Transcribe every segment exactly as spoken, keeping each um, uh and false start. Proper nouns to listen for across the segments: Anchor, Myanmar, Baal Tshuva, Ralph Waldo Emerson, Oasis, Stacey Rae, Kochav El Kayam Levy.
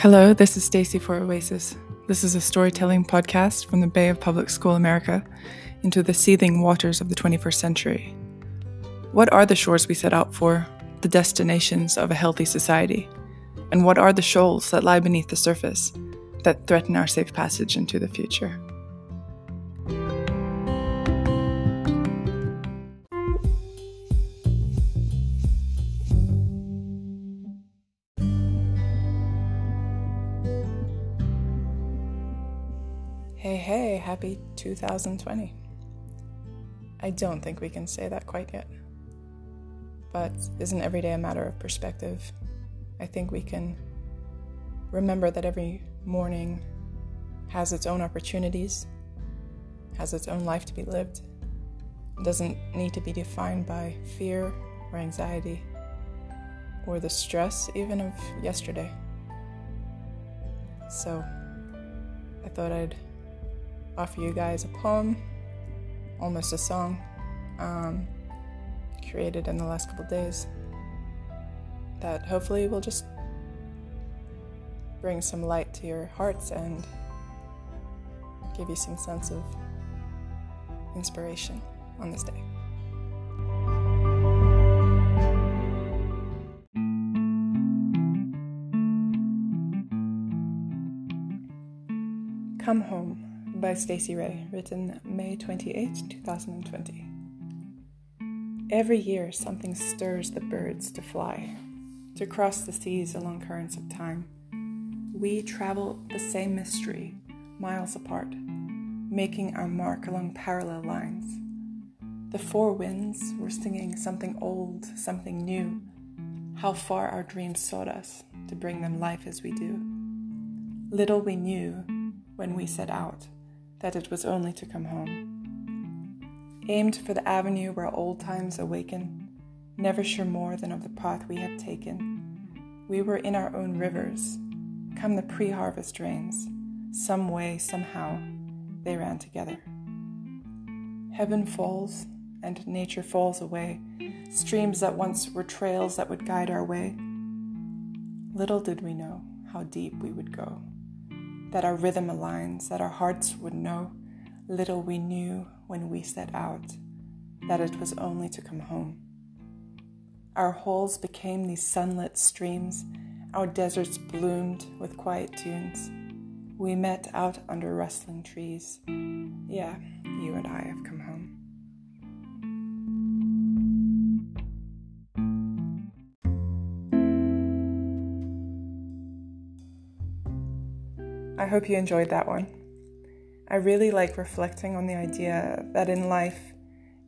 Hello, this is Stacey for Oasis. This is a storytelling podcast from the Bay of Public School America into the seething waters of the twenty-first century. What are the shores we set out for, the destinations of a healthy society? And what are the shoals that lie beneath the surface that threaten our safe passage into the future? Hey, hey, happy two thousand twenty. I don't think we can say that quite yet. But isn't every day a matter of perspective? I think we can remember that every morning has its own opportunities, has its own life to be lived. It doesn't need to be defined by fear or anxiety or the stress even of yesterday. So I thought I'd offer you guys a poem, almost a song, um, created in the last couple days, that hopefully will just bring some light to your hearts and give you some sense of inspiration on this day. Come Home by Stacey Rae, written May twenty-eighth, twenty twenty. Every year something stirs the birds to fly, to cross the seas along currents of time. We travel the same mystery, miles apart, making our mark along parallel lines. The four winds were singing something old, something new, how far our dreams sought us to bring them life as we do. Little we knew when we set out that it was only to come home. Aimed for the avenue where old times awaken, never sure more than of the path we have taken. We were in our own rivers. Come the pre-harvest rains. Some way, somehow, they ran together. Heaven falls and nature falls away. Streams that once were trails that would guide our way. Little did we know how deep we would go, that our rhythm aligns, that our hearts would know. Little we knew when we set out that it was only to come home. Our halls became these sunlit streams. Our deserts bloomed with quiet tunes. We met out under rustling trees. Yeah, you and I have come home. I hope you enjoyed that one. I really like reflecting on the idea that in life,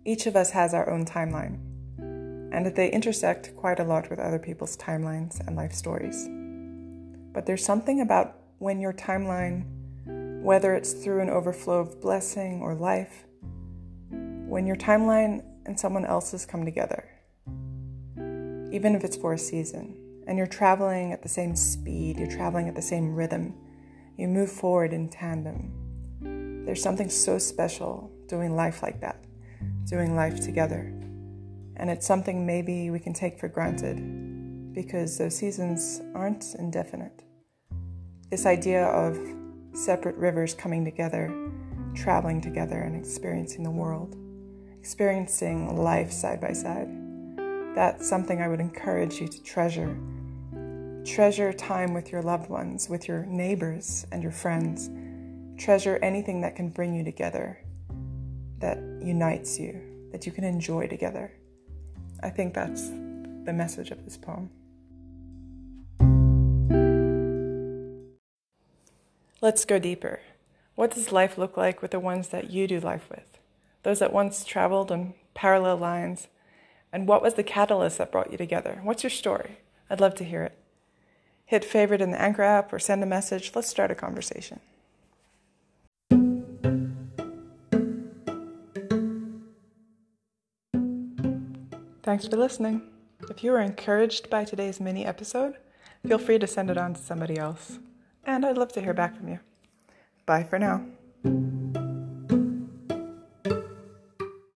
each of us has our own timeline, and that they intersect quite a lot with other people's timelines and life stories. But there's something about when your timeline, whether it's through an overflow of blessing or life, when your timeline and someone else's come together, even if it's for a season, and you're traveling at the same speed, you're traveling at the same rhythm, you move forward in tandem. There's something so special doing life like that, doing life together. And it's something maybe we can take for granted because those seasons aren't indefinite. This idea of separate rivers coming together, traveling together and experiencing the world, experiencing life side by side, that's something I would encourage you to treasure. Treasure time with your loved ones, with your neighbors and your friends. Treasure anything that can bring you together, that unites you, that you can enjoy together. I think that's the message of this poem. Let's go deeper. What does life look like with the ones that you do life with? Those that once traveled on parallel lines? And what was the catalyst that brought you together? What's your story? I'd love to hear it. Hit favorite in the Anchor app or send a message. Let's start a conversation. Thanks for listening. If you were encouraged by today's mini episode, feel free to send it on to somebody else. And I'd love to hear back from you. Bye for now.